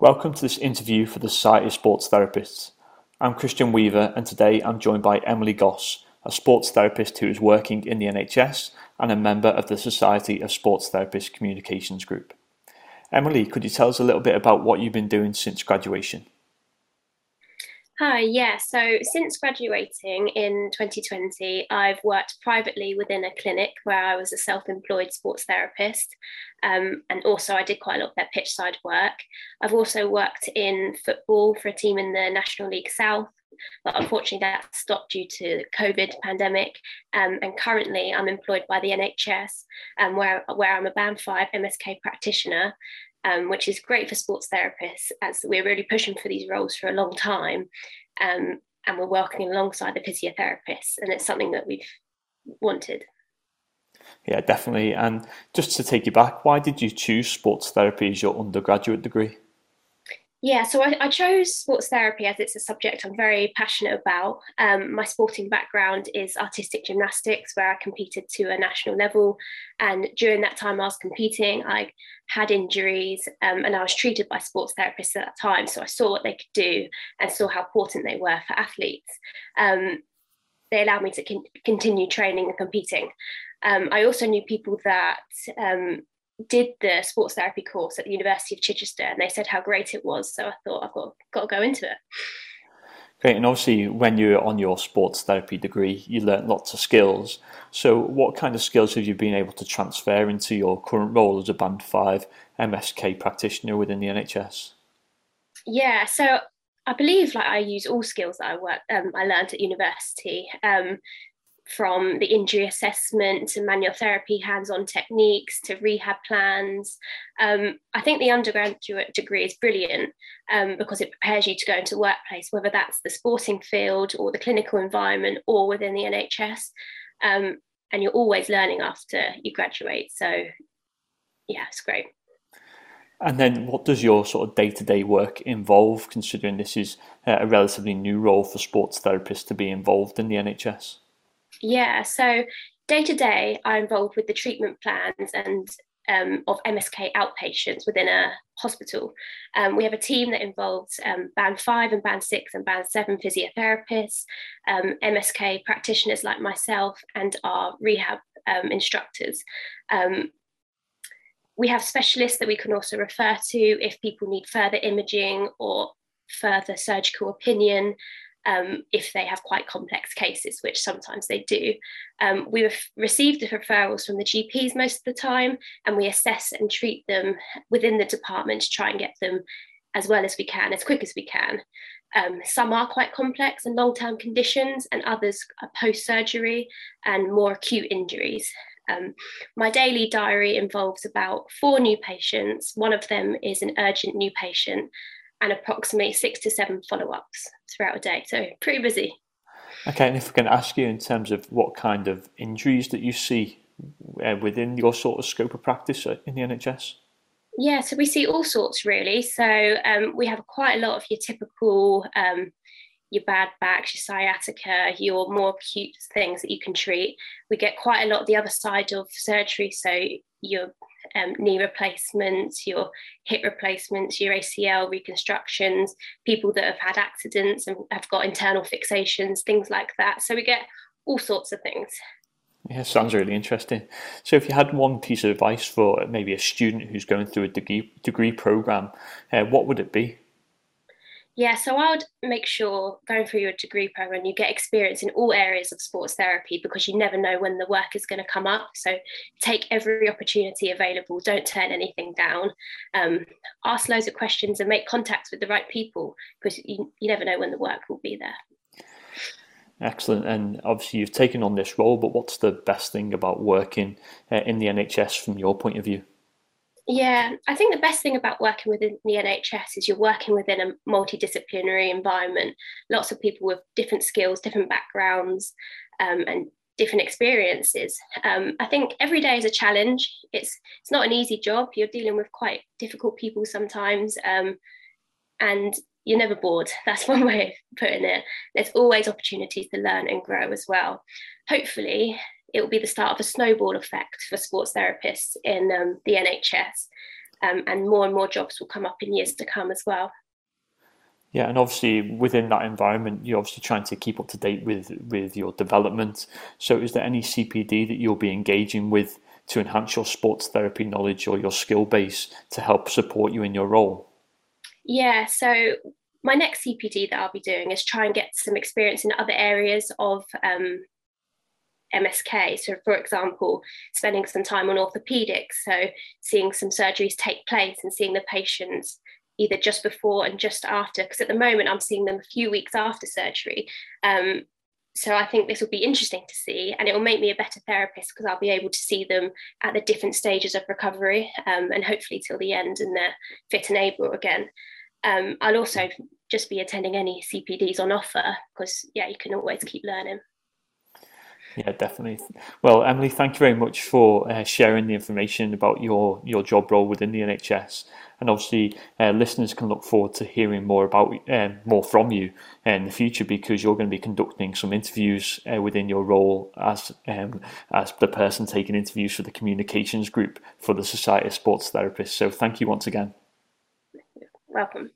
Welcome to this interview for the Society of Sports Therapists. I'm Christian Weaver, and today I'm joined by Emily Goss, a sports therapist who is working in the NHS and a member of the Society of Sports Therapists Communications Group. Emily, could you tell us a little bit about what you've been doing since graduation? Hi, yeah, so since graduating in 2020, I've worked privately within a clinic where I was a self-employed sports therapist, and also I did quite a lot of their pitch side work. I've also worked in football for a team in the National League South, but unfortunately that stopped due to the COVID pandemic, and currently I'm employed by the NHS, where I'm a Band 5 MSK practitioner, which is great for sports therapists, as we're really pushing for these roles for a long time, and we're working alongside the physiotherapists, and it's something that we've wanted. Yeah, definitely. And just to take you back, why did you choose sports therapy as your undergraduate degree? Yeah, so I chose sports therapy as it's a subject I'm very passionate about. My sporting background is artistic gymnastics, where I competed to a national level. And during that time I was competing, I had injuries, and I was treated by sports therapists at that time. So I saw what they could do and saw how important they were for athletes. They allowed me to continue training and competing. I also knew people that did the sports therapy course at the University of Chichester, and they said how great it was, so I thought I've got to go into it. Great. And obviously when you were on your sports therapy degree you learned lots of skills, so what kind of skills have you been able to transfer into your current role as a Band 5 MSK practitioner within the NHS? Yeah, so I believe I use all skills that I learned at university, from the injury assessment to manual therapy, hands-on techniques to rehab plans. I think the undergraduate degree is brilliant, because it prepares you to go into workplace, whether that's the sporting field or the clinical environment or within the NHS. And you're always learning after you graduate. So yeah, it's great. And then what does your sort of day-to-day work involve, considering this is a relatively new role for sports therapists to be involved in the NHS? Yeah, so day to day, I'm involved with the treatment plans and of MSK outpatients within a hospital. We have a team that involves Band 5 and Band 6 and Band 7 physiotherapists, MSK practitioners like myself, and our rehab instructors. We have specialists that we can also refer to if people need further imaging or further surgical opinion, if they have quite complex cases, which sometimes they do. We have received the referrals from the GPs most of the time, and we assess and treat them within the department to try and get them as well as we can, as quick as we can. Some are quite complex and long-term conditions, and others are post-surgery and more acute injuries. My daily diary involves about 4 new patients. One of them is an urgent new patient, and approximately 6 to 7 follow-ups throughout a day. So pretty busy. Okay, and if I can ask you in terms of what kind of injuries that you see within your sort of scope of practice in the NHS? Yeah, so we see all sorts really. So we have quite a lot of your typical, your bad backs, your sciatica, your more acute things that you can treat. We get quite a lot of the other side of surgery, so your knee replacements, your hip replacements, your ACL reconstructions, people that have had accidents and have got internal fixations, things like that. So we get all sorts of things. Yeah, sounds really interesting. So if you had one piece of advice for maybe a student who's going through a degree programme, what would it be? Yeah, so I would make sure going through your degree programme you get experience in all areas of sports therapy, because you never know when the work is going to come up. So take every opportunity available, don't turn anything down. Ask loads of questions and make contacts with the right people, because you never know when the work will be there. Excellent. And obviously you've taken on this role, but what's the best thing about working in the NHS from your point of view? Yeah, I think the best thing about working within the NHS is you're working within a multidisciplinary environment. Lots of people with different skills, different backgrounds, and different experiences. I think every day is a challenge. It's not an easy job. You're dealing with quite difficult people sometimes, and you're never bored. That's one way of putting it. There's always opportunities to learn and grow as well. Hopefully it will be the start of a snowball effect for sports therapists in the NHS, and more jobs will come up in years to come as well. Yeah, and obviously within that environment, you're obviously trying to keep up to date with your development. So is there any CPD that you'll be engaging with to enhance your sports therapy knowledge or your skill base to help support you in your role? Yeah, so my next CPD that I'll be doing is try and get some experience in other areas of MSK. So, for example, spending some time on orthopaedics, so seeing some surgeries take place and seeing the patients either just before and just after, because at the moment I'm seeing them a few weeks after surgery. So I think this will be interesting to see, and it will make me a better therapist because I'll be able to see them at the different stages of recovery and hopefully till the end and they're fit and able again. I'll also just be attending any CPDs on offer because, yeah, you can always keep learning. Yeah, definitely. Well, Emily, thank you very much for sharing the information about your job role within the NHS. And obviously, listeners can look forward to hearing more about more from you in the future, because you're going to be conducting some interviews within your role as the person taking interviews for the communications group for the Society of Sports Therapists. So thank you once again. Welcome.